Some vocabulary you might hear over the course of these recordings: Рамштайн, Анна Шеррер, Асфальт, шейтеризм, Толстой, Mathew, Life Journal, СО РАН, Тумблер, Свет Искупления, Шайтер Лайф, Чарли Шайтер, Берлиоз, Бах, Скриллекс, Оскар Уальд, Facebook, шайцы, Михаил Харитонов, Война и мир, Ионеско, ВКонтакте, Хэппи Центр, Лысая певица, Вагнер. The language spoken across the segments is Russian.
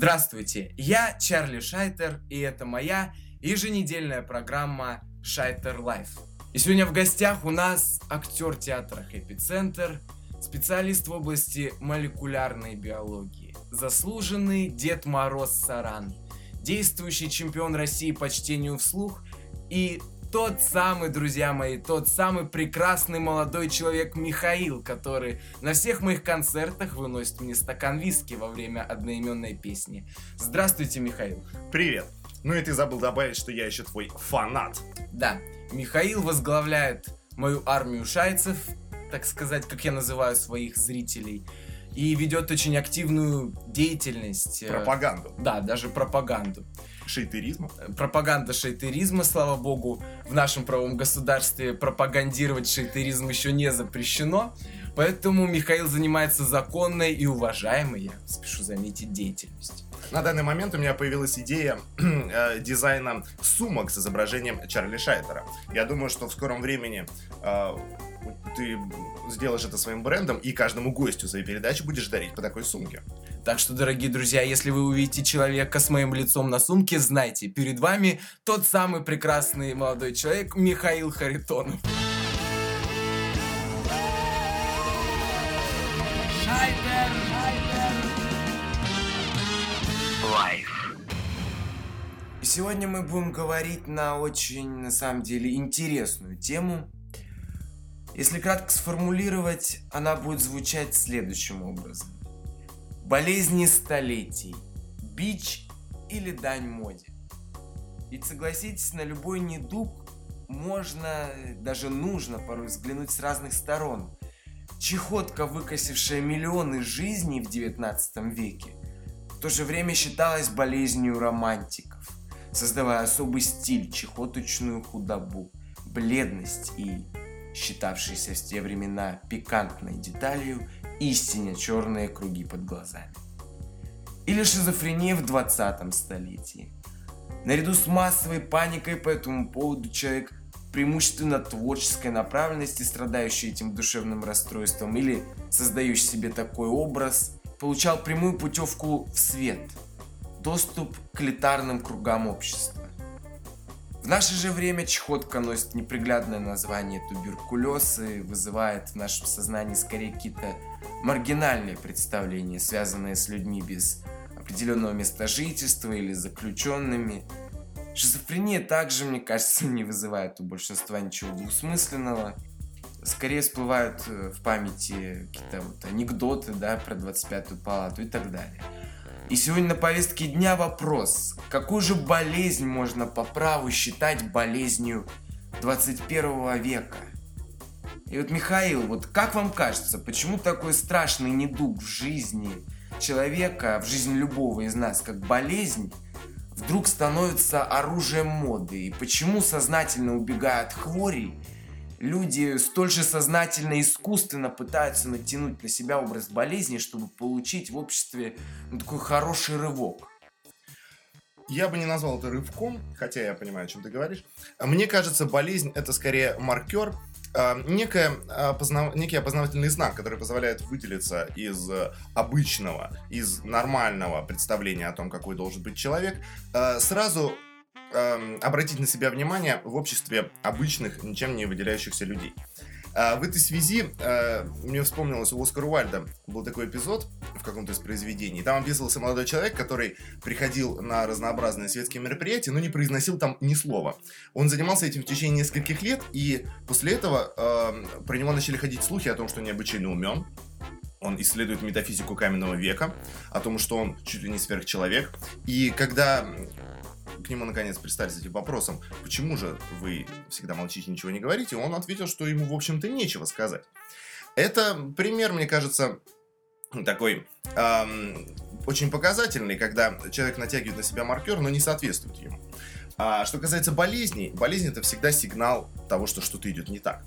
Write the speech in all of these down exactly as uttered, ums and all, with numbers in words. Здравствуйте, я Чарли Шайтер, и это моя еженедельная программа «Шайтер Лайф». И сегодня в гостях у нас актер театра «Хэппи Центр», специалист в области молекулярной биологии, заслуженный Дед Мороз СО РАН, действующий чемпион России по чтению вслух и тот самый, друзья мои, тот самый прекрасный молодой человек Михаил, который на всех моих концертах выносит мне стакан виски во время одноименной песни. Здравствуйте, Михаил. Привет. Ну и ты забыл добавить, что я еще твой фанат. Да, Михаил возглавляет мою армию шайцев, так сказать, как я называю своих зрителей, и ведет очень активную деятельность. Пропаганду. Да, даже пропаганду. Шейтеризма. Пропаганда шейтеризма, слава богу, в нашем правом государстве пропагандировать шейтеризм еще не запрещено, поэтому Михаил занимается законной и уважаемой, я спешу заметить, деятельностью. На данный момент у меня появилась идея э, дизайна сумок с изображением Чарли Шайтера. Я думаю, что в скором времени э, ты сделаешь это своим брендом и каждому гостю своей передачи будешь дарить по такой сумке. Так что, дорогие друзья, если вы увидите человека с моим лицом на сумке, знайте, перед вами тот самый прекрасный молодой человек Михаил Харитонов. Шайтер! Шайтер! Лайф. И сегодня мы будем говорить на очень, на самом деле, интересную тему. Если кратко сформулировать, она будет звучать следующим образом. Болезни столетий, бич или дань моде. Ведь, согласитесь, на любой недуг можно, даже нужно порой взглянуть с разных сторон. Чехотка, выкосившая миллионы жизней в девятнадцатом веке, в то же время считалась болезнью романтиков, создавая особый стиль, чехоточную худобу, бледность и, считавшейся в те времена пикантной деталью, истинно черные круги под глазами. Или шизофрения в двадцатом столетии. Наряду с массовой паникой по этому поводу человек преимущественно творческой направленности, страдающий этим душевным расстройством или создающий себе такой образ, получал прямую путевку в свет, доступ к элитарным кругам общества. В наше же время чехотка носит неприглядное название туберкулез и вызывает в нашем сознании скорее какие-то маргинальные представления, связанные с людьми без определенного места жительства или заключенными. Шизофрения также, мне кажется, не вызывает у большинства ничего двусмысленного. Скорее всплывают в памяти какие-то вот анекдоты, да, про двадцать пятую палату и так далее. И сегодня на повестке дня вопрос, какую же болезнь можно по праву считать болезнью двадцать первого века? И вот, Михаил, вот как вам кажется, почему такой страшный недуг в жизни человека, в жизни любого из нас, как болезнь, вдруг становится оружием моды? И почему, сознательно убегая от хворей, люди столь же сознательно и искусственно пытаются натянуть на себя образ болезни, чтобы получить в обществе ну, такой хороший рывок? Я бы не назвал это рывком, хотя я понимаю, о чем ты говоришь. Мне кажется, болезнь – это скорее маркер, э, некое, опознав... некий опознавательный знак, который позволяет выделиться из обычного, из нормального представления о том, какой должен быть человек, э, сразу... обратить на себя внимание в обществе обычных, ничем не выделяющихся людей. В этой связи мне вспомнилось, у Оскара Уальда был такой эпизод в каком-то из произведений. Там описывался молодой человек, который приходил на разнообразные светские мероприятия, но не произносил там ни слова. Он занимался этим в течение нескольких лет, и после этого про него начали ходить слухи о том, что он необычайно умен. Он исследует метафизику каменного века, о том, что он чуть ли не сверхчеловек. И когда... к нему наконец пристали с этим вопросом, почему же вы всегда молчите, ничего не говорите, он ответил, что ему, в общем-то, нечего сказать. Это пример, мне кажется, такой эм, очень показательный, когда человек натягивает на себя маркер, но не соответствует ему. А что касается болезней, болезнь — это всегда сигнал того, что что-то идет не так.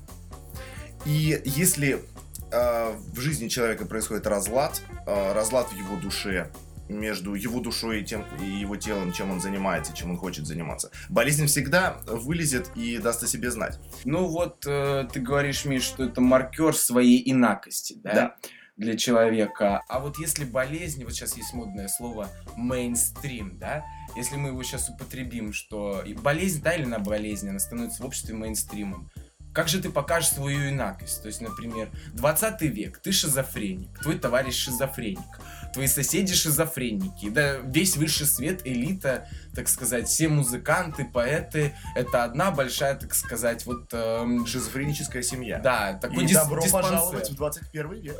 И если э, в жизни человека происходит разлад, э, разлад в его душе, между его душой и, тем, и его телом, чем он занимается, чем он хочет заниматься. Болезнь всегда вылезет и даст о себе знать. Ну вот э, ты говоришь, Миш, что это маркер своей инакости, да? Да. для человека. А вот если болезнь, вот сейчас есть модное слово мейнстрим, да, если мы его сейчас употребим, что болезнь, та или иная болезнь, она становится в обществе мейнстримом. Как же ты покажешь свою инакость? То есть, например, двадцатый век, ты шизофреник, твой товарищ шизофреник, твои соседи шизофреники, да, весь высший свет, элита, так сказать, все музыканты, поэты, это одна большая, так сказать, вот... Эм... шизофреническая семья. Да, такой дис- добро диспансер. Пожаловать в двадцать первый век.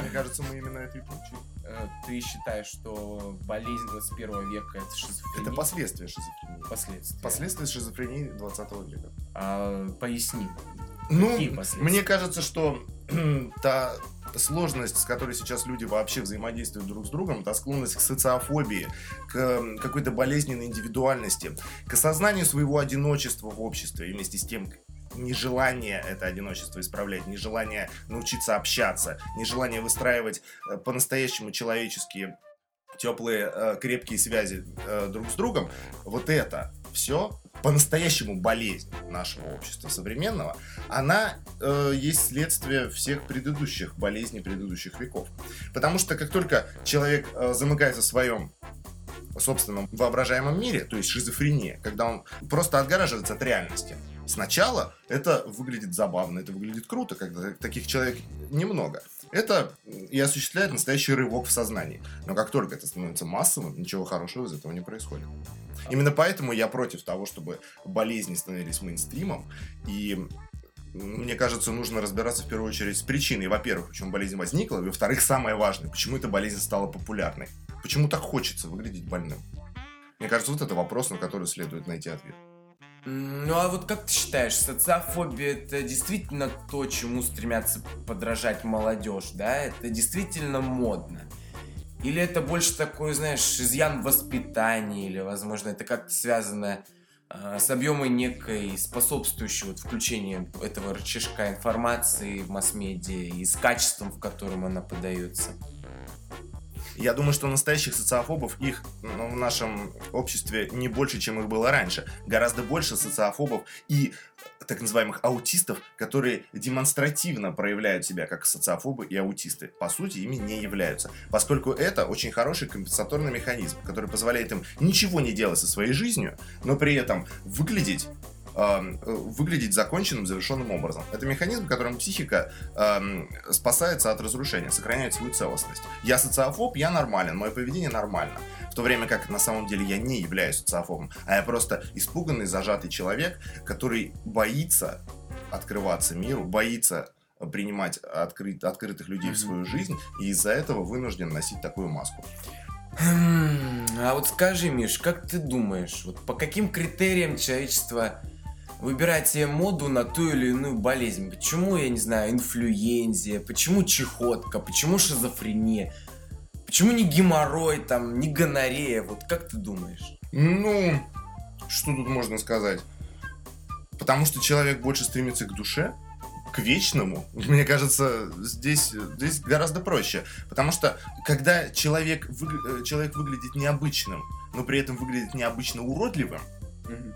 Мне кажется, мы именно это и получили. Ты считаешь, что болезнь двадцать первого века — это шизофрения? Это последствия шизофрении. Последствия. Последствия шизофрении двадцатого века. А, поясни. Ну, мне кажется, что та сложность, с которой сейчас люди вообще взаимодействуют друг с другом, та склонность к социофобии, к какой-то болезненной индивидуальности, к осознанию своего одиночества в обществе и вместе с тем нежелание это одиночество исправлять, нежелание научиться общаться, нежелание выстраивать по-настоящему человеческие, теплые, крепкие связи друг с другом, вот это все по-настоящему болезнь нашего общества современного, она э, есть следствие всех предыдущих болезней предыдущих веков. Потому что как только человек э, замыкается в своем собственном воображаемом мире, то есть шизофрения, когда он просто отгораживается от реальности, сначала это выглядит забавно, это выглядит круто, когда таких человек немного. Это и осуществляет настоящий рывок в сознании. Но как только это становится массовым, ничего хорошего из этого не происходит. Именно поэтому я против того, чтобы болезни становились мейнстримом. И мне кажется, нужно разбираться в первую очередь с причиной. Во-первых, почему болезнь возникла. И, во-вторых, самое важное, почему эта болезнь стала популярной. Почему так хочется выглядеть больным. Мне кажется, вот это вопрос, на который следует найти ответ. Ну а вот как ты считаешь, социофобия — это действительно то, чему стремятся подражать молодежь, да? Это действительно модно? Или это больше такой, знаешь, изъян воспитания, или, возможно, это как-то связано э, с объемом некой способствующей вот, включению этого рычажка информации в масс-медиа и с качеством, в котором она подается? Я думаю, что настоящих социофобов их ну, в нашем обществе не больше, чем их было раньше. Гораздо больше социофобов и так называемых аутистов, которые демонстративно проявляют себя как социофобы и аутисты. По сути, ими не являются. Поскольку это очень хороший компенсаторный механизм, который позволяет им ничего не делать со своей жизнью, но при этом выглядеть... выглядеть законченным, завершенным образом. Это механизм, которым психика э, спасается от разрушения, сохраняет свою целостность. Я социофоб, я нормален, мое поведение нормально. В то время как на самом деле я не являюсь социофобом, а я просто испуганный, зажатый человек, который боится открываться миру, боится принимать откры... открытых людей mm-hmm. в свою жизнь и из-за этого вынужден носить такую маску. А вот скажи, Миш, как ты думаешь, вот по каким критериям человечество выбирать себе моду на ту или иную болезнь? Почему, я не знаю, инфлюензия? Почему чехотка? Почему шизофрения? Почему не геморрой, там, не гонорея? Вот как ты думаешь? Ну, что тут можно сказать? Потому что человек больше стремится к душе, к вечному. Мне кажется, здесь, здесь гораздо проще. Потому что, когда человек, выгля... человек выглядит необычным, но при этом выглядит необычно уродливым,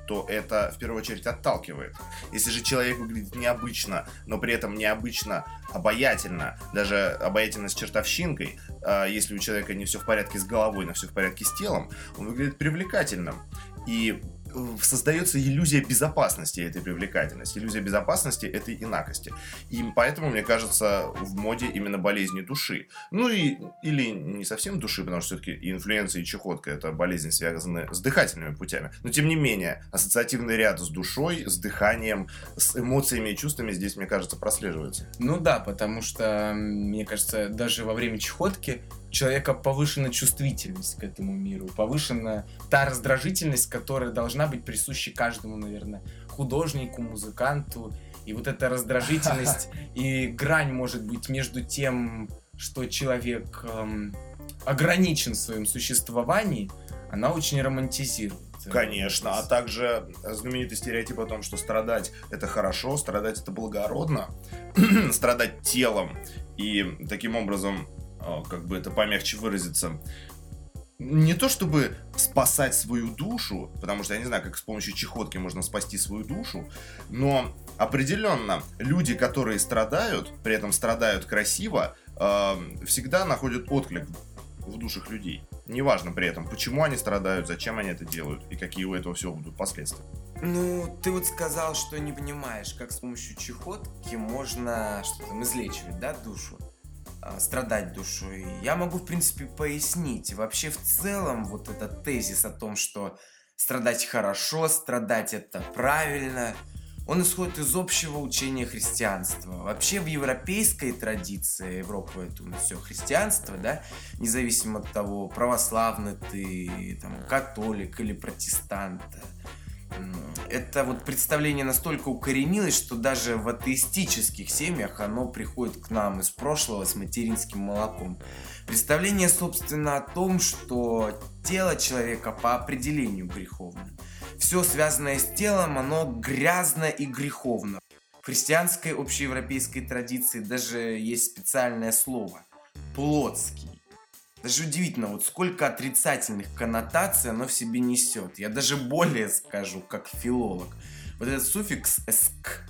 то это, в первую очередь, отталкивает. Если же человек выглядит необычно, но при этом необычно обаятельно, даже обаятельно с чертовщинкой, если у человека не все в порядке с головой, но все в порядке с телом, он выглядит привлекательным. И создается иллюзия безопасности этой привлекательности. Иллюзия безопасности этой инакости. И поэтому, мне кажется, в моде именно болезни души. Ну и, или не совсем души, потому что все-таки и инфлюенция, и чехотка — это болезни, связанные с дыхательными путями. Но тем не менее, ассоциативный ряд с душой, с дыханием, с эмоциями и чувствами здесь, мне кажется, прослеживается. Ну да, потому что, мне кажется, даже во время чехотки человека повышена чувствительность к этому миру, повышена та раздражительность, которая должна быть присуща каждому, наверное, художнику, музыканту. И вот эта раздражительность и грань может быть между тем, что человек эм, ограничен в своем существовании, она очень романтизирует. Конечно, а также знаменитый стереотип о том, что страдать — это хорошо, страдать — это благородно, страдать телом и таким образом... как бы это помягче выразиться, не то чтобы спасать свою душу, потому что я не знаю, как с помощью чехотки можно спасти свою душу, но определенно люди, которые страдают, при этом страдают красиво, э, всегда находят отклик в душах людей. Неважно при этом, почему они страдают, зачем они это делают и какие у этого всего будут последствия. Ну, ты вот сказал, что не понимаешь, как с помощью чехотки можно что-то там излечивать, да, душу, а, страдать душой. Я могу, в принципе, пояснить. И вообще, в целом, вот этот тезис о том, что страдать хорошо, страдать это правильно, он исходит из общего учения христианства. Вообще в европейской традиции, Европа — это у нас все христианство, да, независимо от того, православный ты, там, католик или протестант. Это вот представление настолько укоренилось, что даже в атеистических семьях оно приходит к нам из прошлого с материнским молоком. Представление, собственно, о том, что тело человека по определению греховно. Все, связанное с телом, оно грязно и греховно. В христианской общеевропейской традиции даже есть специальное слово – плотский. Даже удивительно, вот сколько отрицательных коннотаций оно в себе несет. Я даже более скажу, как филолог. Вот этот суффикс «ск»,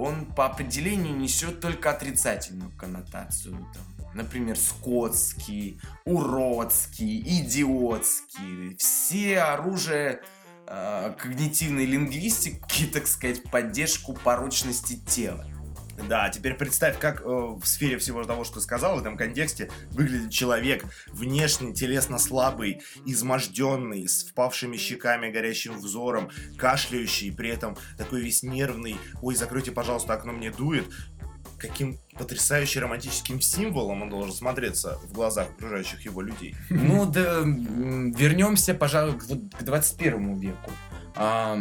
он по определению несет только отрицательную коннотацию. Там, например, скотский, уродский, идиотский. Все оружие э, когнитивной лингвистики, так сказать, поддержку порочности тела. Да, теперь представь, как э, в сфере всего того, что ты сказал, в этом контексте выглядит человек внешне телесно слабый, изможденный, с впавшими щеками, горящим взором, кашляющий, при этом такой весь нервный. Ой, закройте, пожалуйста, окно, мне дует. Каким потрясающе романтическим символом он должен смотреться в глазах окружающих его людей. Ну да, вернемся, пожалуй, к двадцать первому веку.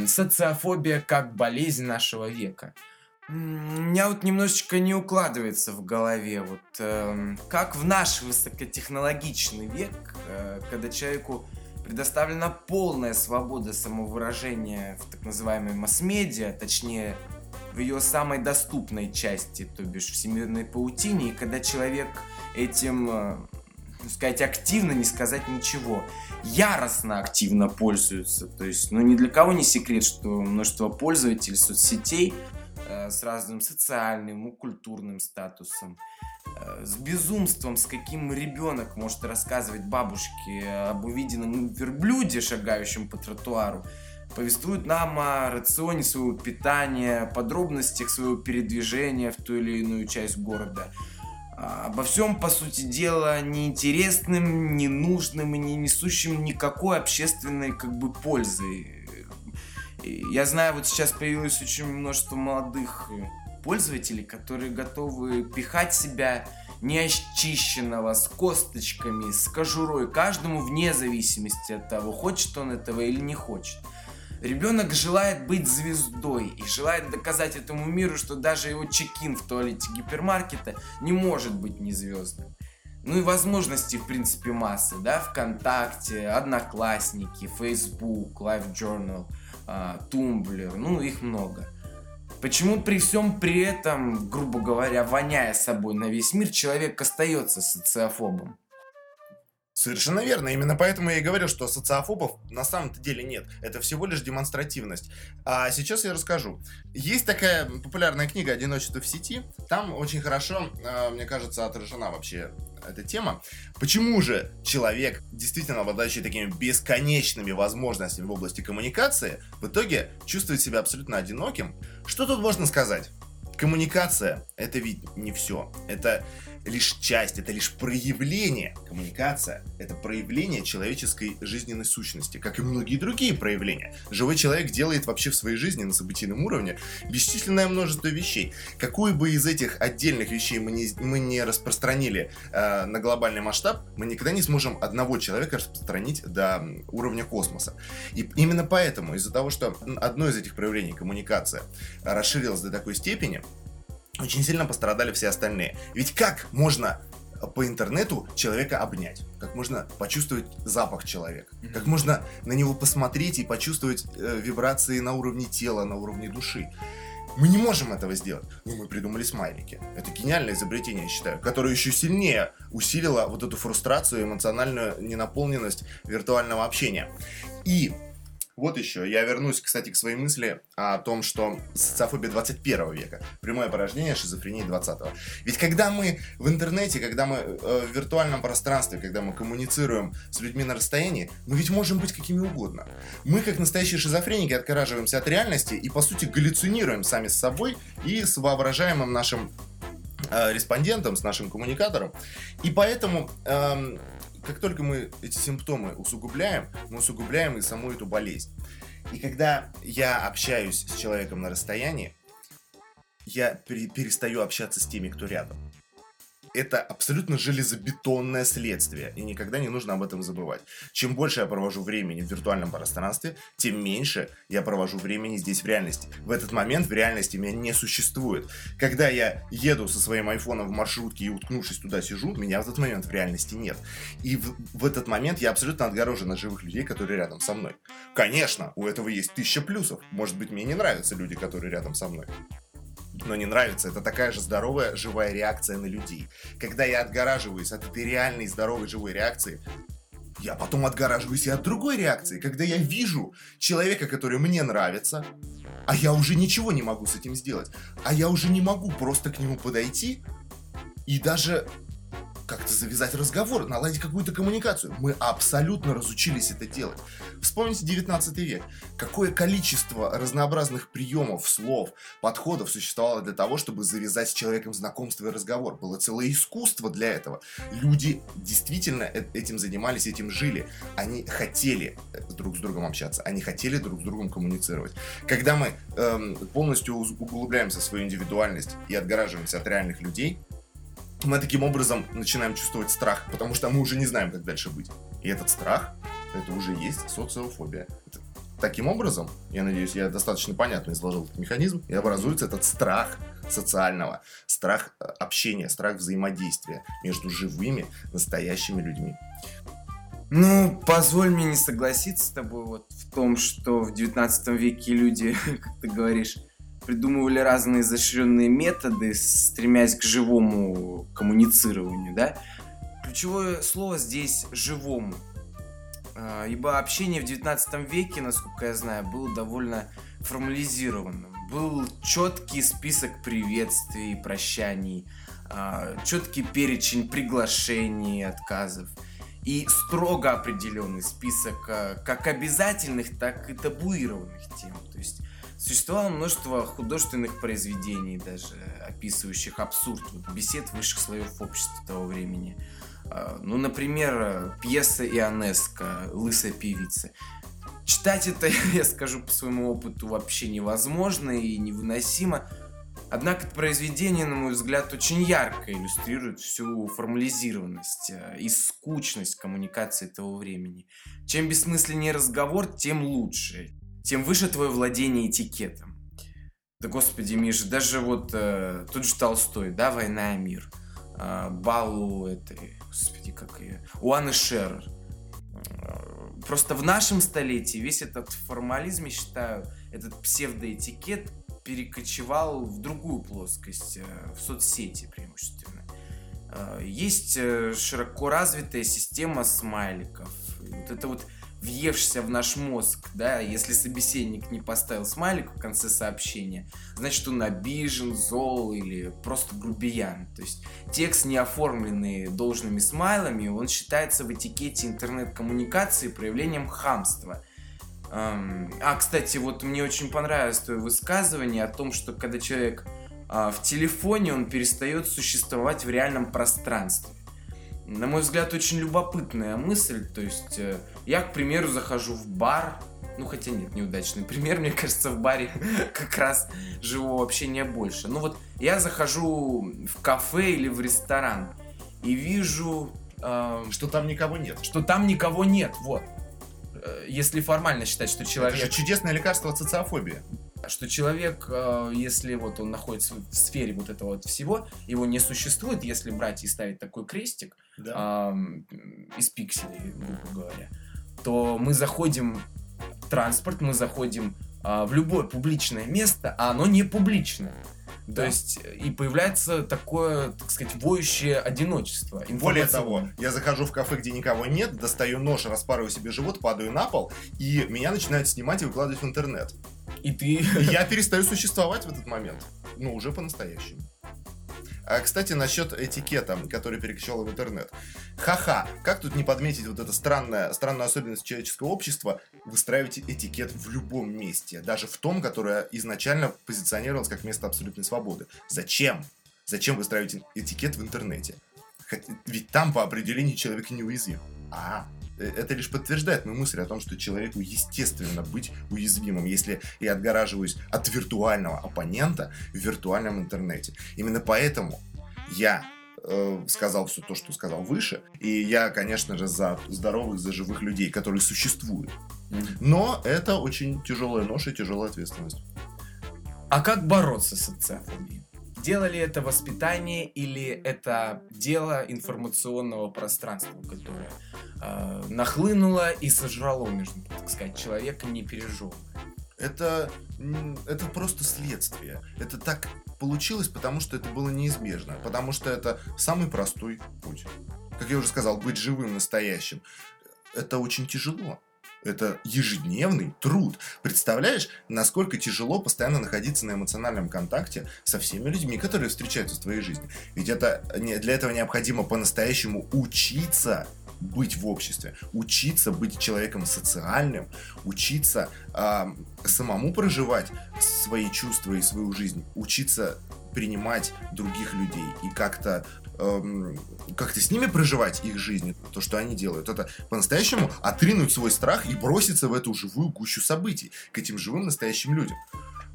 Социофобия как болезнь нашего века. У меня вот немножечко не укладывается в голове, вот э, как в наш высокотехнологичный век, э, когда человеку предоставлена полная свобода самовыражения в так называемой масс-медиа, точнее в ее самой доступной части, то бишь всемирной паутине, и когда человек этим, э, ну, сказать активно, не сказать ничего, яростно активно пользуется, то есть, ну, ни для кого не секрет, что множество пользователей соцсетей с разным социальным и культурным статусом, с безумством, с каким ребенок может рассказывать бабушке об увиденном верблюде, шагающем по тротуару, повествует нам о рационе своего питания, подробностях своего передвижения в ту или иную часть города. Обо всем, по сути дела, неинтересным, ненужным и не несущим никакой общественной, как бы, пользы. Я знаю, вот сейчас появилось очень множество молодых пользователей, которые готовы пихать себя неочищенного, с косточками, с кожурой, каждому вне зависимости от того, хочет он этого или не хочет. Ребенок желает быть звездой и желает доказать этому миру, что даже его чекин в туалете гипермаркета не может быть не звездным. Ну и возможности, в принципе, массы, да, ВКонтакте, Одноклассники, Facebook, Life Journal, Тумблер, ну их много. Почему при всем при этом, грубо говоря, воняя собой на весь мир, человек остается социофобом? Совершенно верно, именно поэтому я и говорю, что социофобов на самом-то деле нет. Это всего лишь демонстративность. А сейчас я расскажу. Есть такая популярная книга «Одиночество в сети». Там очень хорошо, мне кажется, отражена вообще эта тема. Почему же человек, действительно обладающий такими бесконечными возможностями в области коммуникации, в итоге чувствует себя абсолютно одиноким? Что тут можно сказать? Коммуникация – это ведь не все. Это лишь часть, это лишь проявление. Коммуникация – это проявление человеческой жизненной сущности, как и многие другие проявления. Живой человек делает вообще в своей жизни на событийном уровне бесчисленное множество вещей. Какую бы из этих отдельных вещей мы не, мы не распространили э, на глобальный масштаб, мы никогда не сможем одного человека распространить до уровня космоса. И именно поэтому, из-за того, что одно из этих проявлений, коммуникация, расширилось до такой степени, очень сильно пострадали все остальные. Ведь как можно по интернету человека обнять? Как можно почувствовать запах человека? Как можно на него посмотреть и почувствовать э, вибрации на уровне тела, на уровне души? Мы не можем этого сделать. Но мы придумали смайлики. Это гениальное изобретение, я считаю, которое еще сильнее усилило вот эту фрустрацию, эмоциональную ненаполненность виртуального общения. И Вот еще, я вернусь, кстати, к своей мысли о том, что социофобия двадцать первого века, прямое порождение шизофрении двадцатого. Ведь когда мы в интернете, когда мы э, в виртуальном пространстве, когда мы коммуницируем с людьми на расстоянии, мы ведь можем быть какими угодно. Мы, как настоящие шизофреники, отгораживаемся от реальности и, по сути, галлюцинируем сами с собой и с воображаемым нашим э, респондентом, с нашим коммуникатором. И поэтому... Э, Как только мы эти симптомы усугубляем, мы усугубляем и саму эту болезнь. И когда я общаюсь с человеком на расстоянии, я перестаю общаться с теми, кто рядом. Это абсолютно железобетонное следствие, и никогда не нужно об этом забывать. Чем больше я провожу времени в виртуальном пространстве, тем меньше я провожу времени здесь в реальности. В этот момент в реальности меня не существует. Когда я еду со своим айфоном в маршрутке и, уткнувшись туда, сижу, меня в этот момент в реальности нет. И в, в этот момент я абсолютно отгорожен от живых людей, которые рядом со мной. Конечно, у этого есть тысяча плюсов. Может быть, мне не нравятся люди, которые рядом со мной. Но не нравится. Это такая же здоровая, живая реакция на людей. Когда я отгораживаюсь от этой реальной, здоровой, живой реакции, я потом отгораживаюсь и от другой реакции. Когда я вижу человека, который мне нравится, а я уже ничего не могу с этим сделать. А я уже не могу просто к нему подойти и даже как-то завязать разговор, наладить какую-то коммуникацию. Мы абсолютно разучились это делать. Вспомните девятнадцатый век. Какое количество разнообразных приемов, слов, подходов существовало для того, чтобы завязать с человеком знакомство и разговор. Было целое искусство для этого. Люди действительно этим занимались, этим жили. Они хотели друг с другом общаться, они хотели друг с другом коммуницировать. Когда мы эм, полностью углубляемся в свою индивидуальность и отгораживаемся от реальных людей, мы таким образом начинаем чувствовать страх, потому что мы уже не знаем, как дальше быть. И этот страх, это уже есть социофобия. Это, таким образом, я надеюсь, я достаточно понятно изложил этот механизм, и образуется этот страх социального, страх общения, страх взаимодействия между живыми, настоящими людьми. Ну, позволь мне не согласиться с тобой вот в том, что в девятнадцатом веке люди, как ты говоришь, придумывали разные изощренные методы, стремясь к живому коммуницированию, да? Ключевое слово здесь «живому», ибо общение в девятнадцатом веке, насколько я знаю, было довольно формализированным. Был четкий список приветствий, прощаний, четкий перечень приглашений, отказов и строго определенный список как обязательных, так и табуированных тем, то есть существовало множество художественных произведений, даже описывающих абсурд вот, бесед высших слоев общества того времени. Ну, например, пьеса Ионеско «Лысая певица». Читать это, я скажу по своему опыту, вообще невозможно и невыносимо. Однако это произведение, на мой взгляд, очень ярко иллюстрирует всю формализированность и скучность коммуникации того времени. Чем бессмысленнее разговор, тем лучше. Тем выше твое владение этикетом. Да господи, Миша, даже вот э, тут же Толстой, да, «Война и мир», э, бал у этой, господи, как ее, у Анны Шеррер. Э, просто в нашем столетии весь этот формализм, я считаю, этот псевдоэтикет перекочевал в другую плоскость, э, в соцсети преимущественно. Э, есть э, широко развитая система смайликов. Вот это вот въевшийся в наш мозг, да, если собеседник не поставил смайлик в конце сообщения, значит, он обижен, зол или просто грубиян. То есть текст, не оформленный должными смайлами, он считается в этикете интернет-коммуникации проявлением хамства. Эм, а, кстати, вот мне очень понравилось твое высказывание о том, что когда человек э, в телефоне, он перестает существовать в реальном пространстве. На мой взгляд, очень любопытная мысль, то есть э, я, к примеру, захожу в бар, ну хотя нет, неудачный пример, мне кажется, в баре как раз живого общения больше. Ну вот я захожу в кафе или в ресторан и вижу... Э, что там никого нет. Что там никого нет, вот. Э, если формально считать, что человек... Это же чудесное лекарство от социофобии. Что человек, если вот он находится в сфере вот этого вот всего, его не существует, если брать и ставить такой крестик, да, эм, из пикселей, грубо говоря, то мы заходим в транспорт, мы заходим э, в любое публичное место, а оно не публичное. Да. То есть и появляется такое, так сказать, воющее одиночество. Информация... Более того, я захожу в кафе, где никого нет, достаю нож, распарываю себе живот, падаю на пол, и меня начинают снимать и выкладывать в интернет. И ты... Я перестаю существовать в этот момент. Ну, уже по-настоящему. А, кстати, насчет этикета, который перекочевал в интернет. Ха-ха, как тут не подметить вот эту странную, странную особенность человеческого общества? Выстраивать этикет в любом месте, даже в том, которое изначально позиционировалось как место абсолютной свободы. Зачем? Зачем выстраивать этикет в интернете? Ведь там по определению человек неуязвим. А, это лишь подтверждает мою мысль о том, что человеку естественно быть уязвимым, если я отгораживаюсь от виртуального оппонента в виртуальном интернете. Именно поэтому я э, сказал все то, что сказал выше, и я, конечно же, за здоровых, за живых людей, которые существуют. Но это очень тяжелая ноша и тяжелая ответственность. А как бороться с социофобией? Дело ли это воспитание или это дело информационного пространства, которое э, нахлынуло и сожрало, между, так сказать, человека не пережёл? Это, это просто следствие. Это так получилось, потому что это было неизбежно. Потому что это самый простой путь. Как я уже сказал, быть живым, настоящим. Это очень тяжело. Это ежедневный труд. Представляешь, насколько тяжело постоянно находиться на эмоциональном контакте со всеми людьми, которые встречаются в твоей жизни. Ведь это, для этого необходимо по-настоящему учиться быть в обществе, учиться быть человеком социальным, учиться э, самому проживать свои чувства и свою жизнь, учиться принимать других людей и как-то эм, как-то с ними проживать их жизнь, то, что они делают. Это по-настоящему отринуть свой страх и броситься в эту живую гущу событий, к этим живым настоящим людям.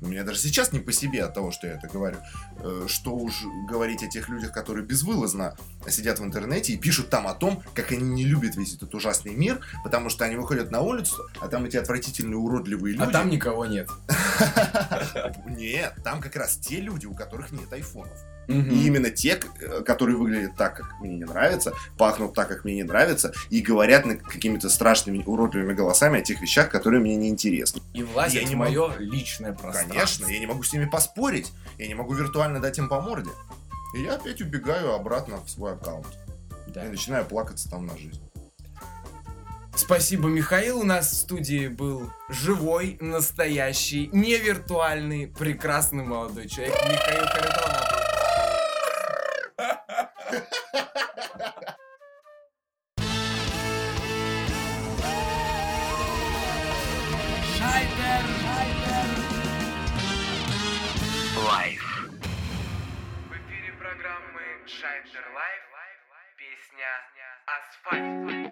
У меня даже сейчас не по себе от того, что я это говорю. Э, что уж говорить о тех людях, которые безвылазно сидят в интернете и пишут там о том, как они не любят весь этот ужасный мир, потому что они выходят на улицу, а там эти отвратительные, уродливые люди. А там никого нет. Нет, там как раз те люди, у которых нет айфонов. И именно те, которые выглядят так, как мне не нравится, пахнут так, как мне не нравится, и говорят какими-то страшными, уродливыми голосами о тех вещах, которые мне не интересны. И влазят в мое личное пространство. Конечно, я не могу с ними поспорить, я не могу виртуально дать им по морде. И я опять убегаю обратно в свой аккаунт. Да. И начинаю плакаться там на жизнь. Спасибо, Михаил. У нас в студии был живой, настоящий, не виртуальный, прекрасный молодой человек Михаил Харитонов. Шайтер Лайф. В эфире программы Шайтер Лайф. Песня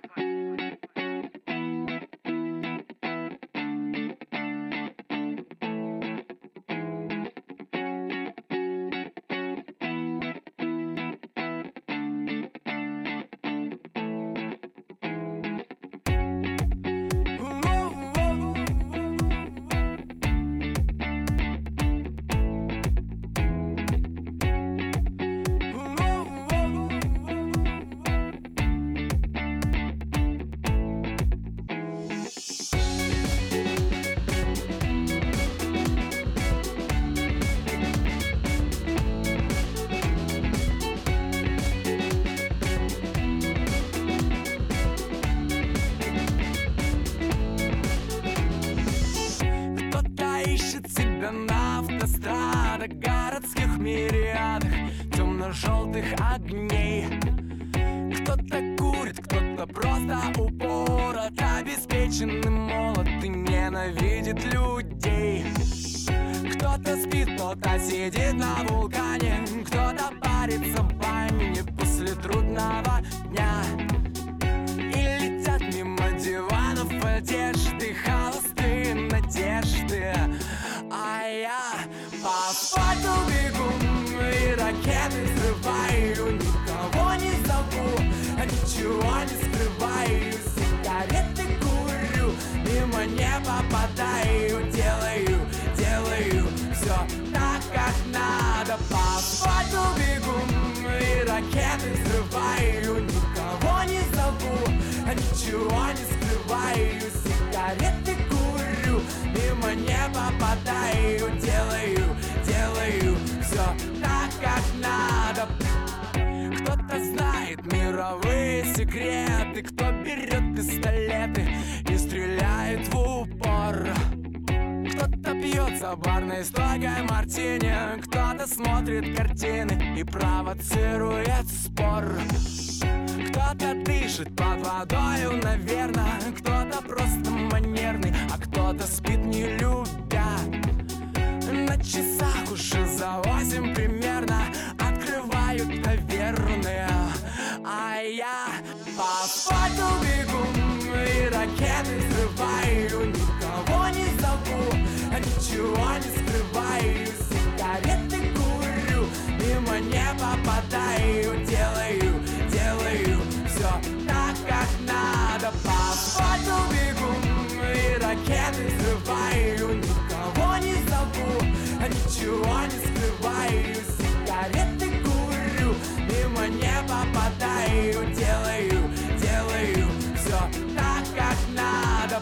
Попадаю, делаю, делаю все. мировые секреты. Кто берет пистолеты и стреляет в упор? Кто-то пьет за барной стойкой мартини, кто-то смотрит картины и провоцирует спор. Кто-то дышит под водою, наверное, кто-то просто манерный, а кто-то спит не любя. На часах уже за восемь примерно открывают наверное, а я по фату бегу и ракеты взрываю. Никого не зову, ничего не скрываю. Сигареты курю, мимо не попадаю. Делаю, делаю все так, как надо. По фату бегу и ракеты взрываю. Никого не зову, ничего не скрываю. Сигареты курю, мимо не попадаю. Делаю, делаю все так, как надо.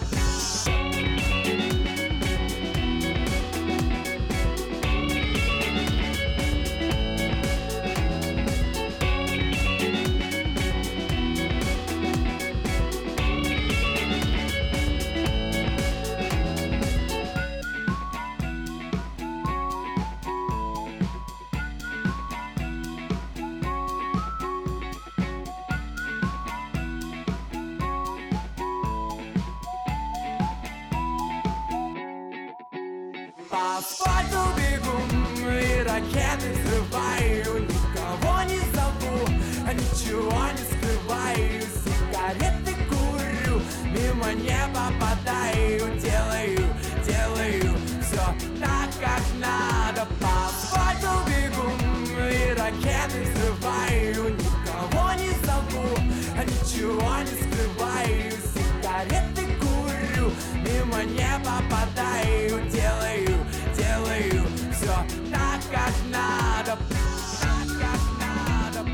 По асфальту бегу и ракеты взрываю. Никого не зову, ничего не скрываю. Сигареты курю, мимо не попадаю. Делаю, делаю все так, как надо. По асфальту бегу и ракеты взрываю. Никого не зову, ничего не скрываю. Сигареты курю, мимо не попадаю. Делаю, делаю все так, как надо. Так, как надо.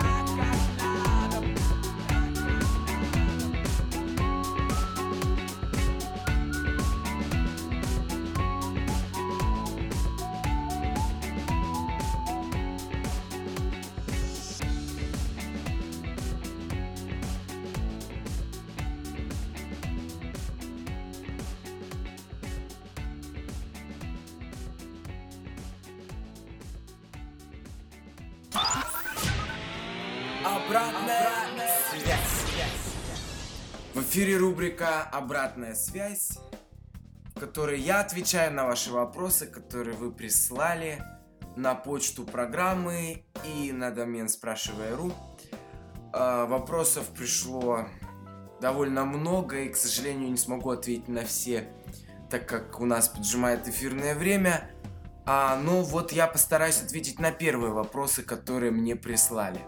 Так, как надо. Обратная связь. В эфире рубрика «Обратная связь», в которой я отвечаю на ваши вопросы, которые вы прислали на почту программы и на домен спрашивай точка ру. Вопросов пришло довольно много, и, к сожалению, не смогу ответить на все, так как у нас поджимает эфирное время. А, ну вот я постараюсь ответить на первые вопросы, которые мне прислали.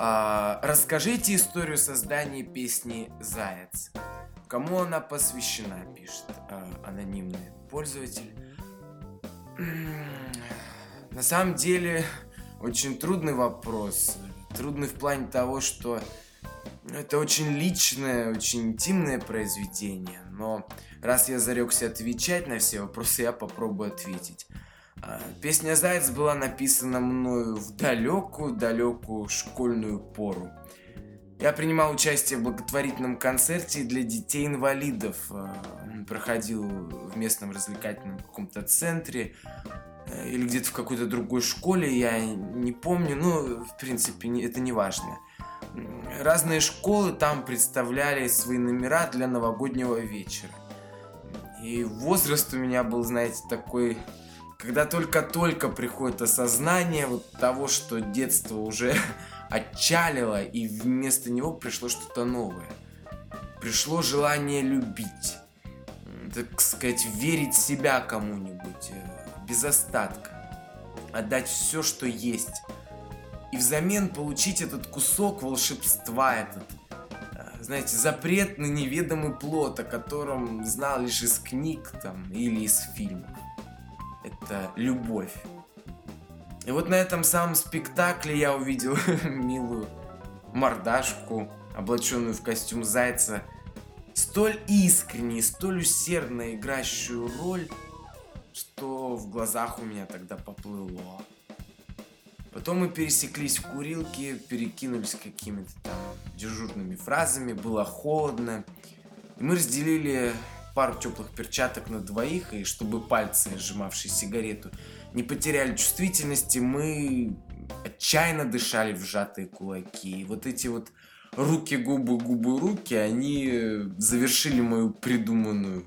А, расскажите историю создания песни «Заяц». Кому она посвящена, пишет а, анонимный пользователь. На самом деле, очень трудный вопрос. Трудный в плане того, что это очень личное, очень интимное произведение. Но раз я зарекся отвечать на все вопросы, я попробую ответить. Песня «Заяц» была написана мною в далекую-далекую школьную пору. Я принимал участие в благотворительном концерте для детей-инвалидов. Проходил в местном развлекательном каком-то центре или где-то в какой-то другой школе, я не помню, но в принципе это не важно. Разные школы там представляли свои номера для новогоднего вечера. И возраст у меня был, знаете, такой... Когда только-только приходит осознание вот того, что детство уже отчалило, и вместо него пришло что-то новое. Пришло желание любить, так сказать, верить в себя кому-нибудь, без остатка, отдать все, что есть, и взамен получить этот кусок волшебства, этот, знаете, запретный неведомый плод, о котором знал лишь из книг там, или из фильмов. Это любовь. И вот на этом самом спектакле я увидел милую мордашку, облаченную в костюм зайца, столь искренне, столь усердно играющую роль, что в глазах у меня тогда поплыло. Потом мы пересеклись в курилке, перекинулись какими-то там дежурными фразами, было холодно. И мы разделили пару теплых перчаток на двоих, и чтобы пальцы, сжимавшие сигарету, не потеряли чувствительности, мы отчаянно дышали в сжатые кулаки. И вот эти вот руки-губы-губы-руки, они завершили мою придуманную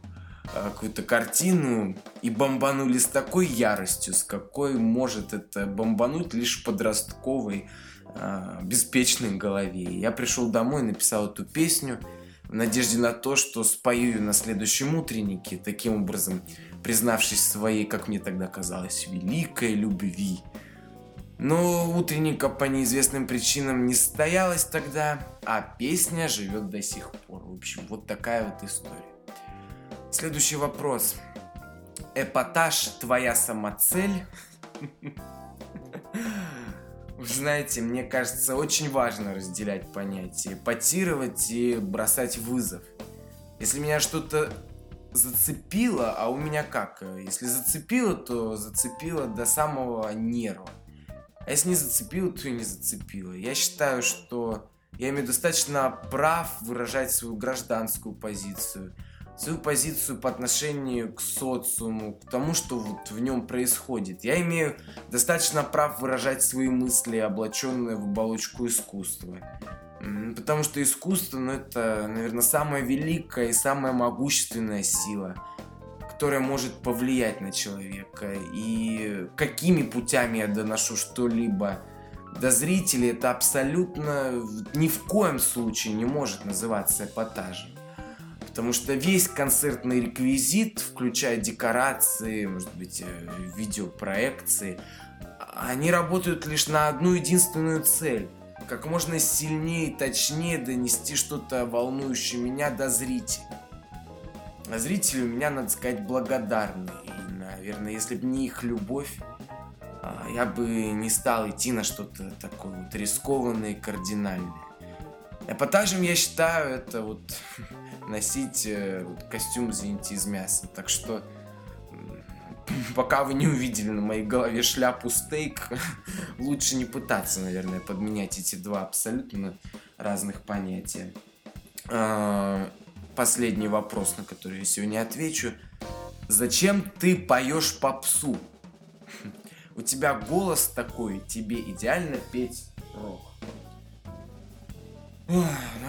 какую-то картину и бомбанули с такой яростью, с какой может это бомбануть лишь в подростковой э, беспечной голове. Я пришел домой, написал эту песню в надежде на то, что спою ее на следующем утреннике, таким образом признавшись своей, как мне тогда казалось, великой любви. Но утренника по неизвестным причинам не состоялась тогда, а песня живет до сих пор. В общем, вот такая вот история. Следующий вопрос. Эпатаж «Твоя самоцель». Вы знаете, мне кажется, очень важно разделять понятия, эпатировать и бросать вызов. Если меня что-то зацепило, а у меня как? Если зацепило, то зацепило до самого нерва. А если не зацепило, то и не зацепило. Я считаю, что я имею достаточно прав выражать свою гражданскую позицию, свою позицию по отношению к социуму, к тому, что вот в нем происходит. Я имею достаточно прав выражать свои мысли, облаченные в оболочку искусства. Потому что искусство, ну, это, наверное, самая великая и самая могущественная сила, которая может повлиять на человека. И какими путями я доношу что-либо до зрителей, это абсолютно ни в коем случае не может называться эпатажем. Потому что весь концертный реквизит, включая декорации, может быть, видеопроекции, они работают лишь на одну единственную цель. Как можно сильнее и точнее донести что-то волнующее меня до зрителя. А зрители у меня, надо сказать, благодарны. И, наверное, если бы не их любовь, я бы не стал идти на что-то такое вот рискованное и кардинальное. Эпатажем, я считаю, это вот носить вот, костюм, извините, из мяса. Так что, пока вы не увидели на моей голове шляпу стейк, лучше не пытаться, наверное, подменять эти два абсолютно разных понятия. Последний вопрос, на который я сегодня отвечу. Зачем ты поешь попсу? У тебя голос такой, тебе идеально петь рок.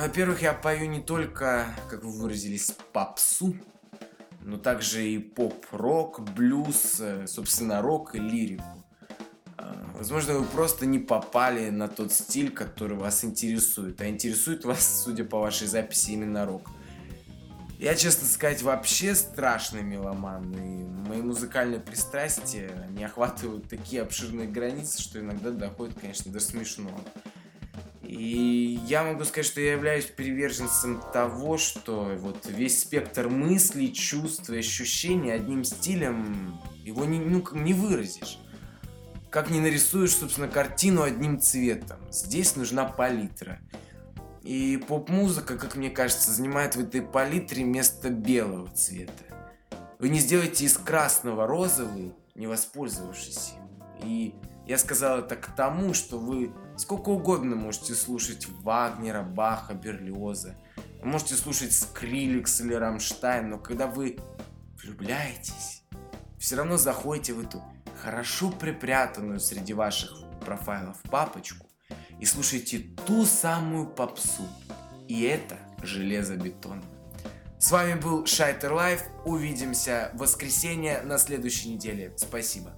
Во-первых, я пою не только, как вы выразились, попсу, но также и поп-рок, блюз, собственно, рок и лирику. Возможно, вы просто не попали на тот стиль, который вас интересует. А интересует вас, судя по вашей записи, именно рок. Я, честно сказать, вообще страшный меломан, и мои музыкальные пристрастия не охватывают такие обширные границы, что иногда доходит, конечно, до смешного. И я могу сказать, что я являюсь приверженцем того, что вот весь спектр мыслей, чувств и ощущений одним стилем его не, ну, не выразишь. Как не нарисуешь, собственно, картину одним цветом. Здесь нужна палитра. И поп-музыка, как мне кажется, занимает в этой палитре место белого цвета. Вы не сделаете из красного розовый, не воспользовавшись им. И я сказал это к тому, что вы сколько угодно можете слушать Вагнера, Баха, Берлиоза. Вы можете слушать Скриллекс или Рамштайн, но когда вы влюбляетесь, все равно заходите в эту хорошо припрятанную среди ваших профайлов папочку и слушаете ту самую попсу. И это железобетон. С вами был Шайтер Лайф. Увидимся в воскресенье на следующей неделе. Спасибо.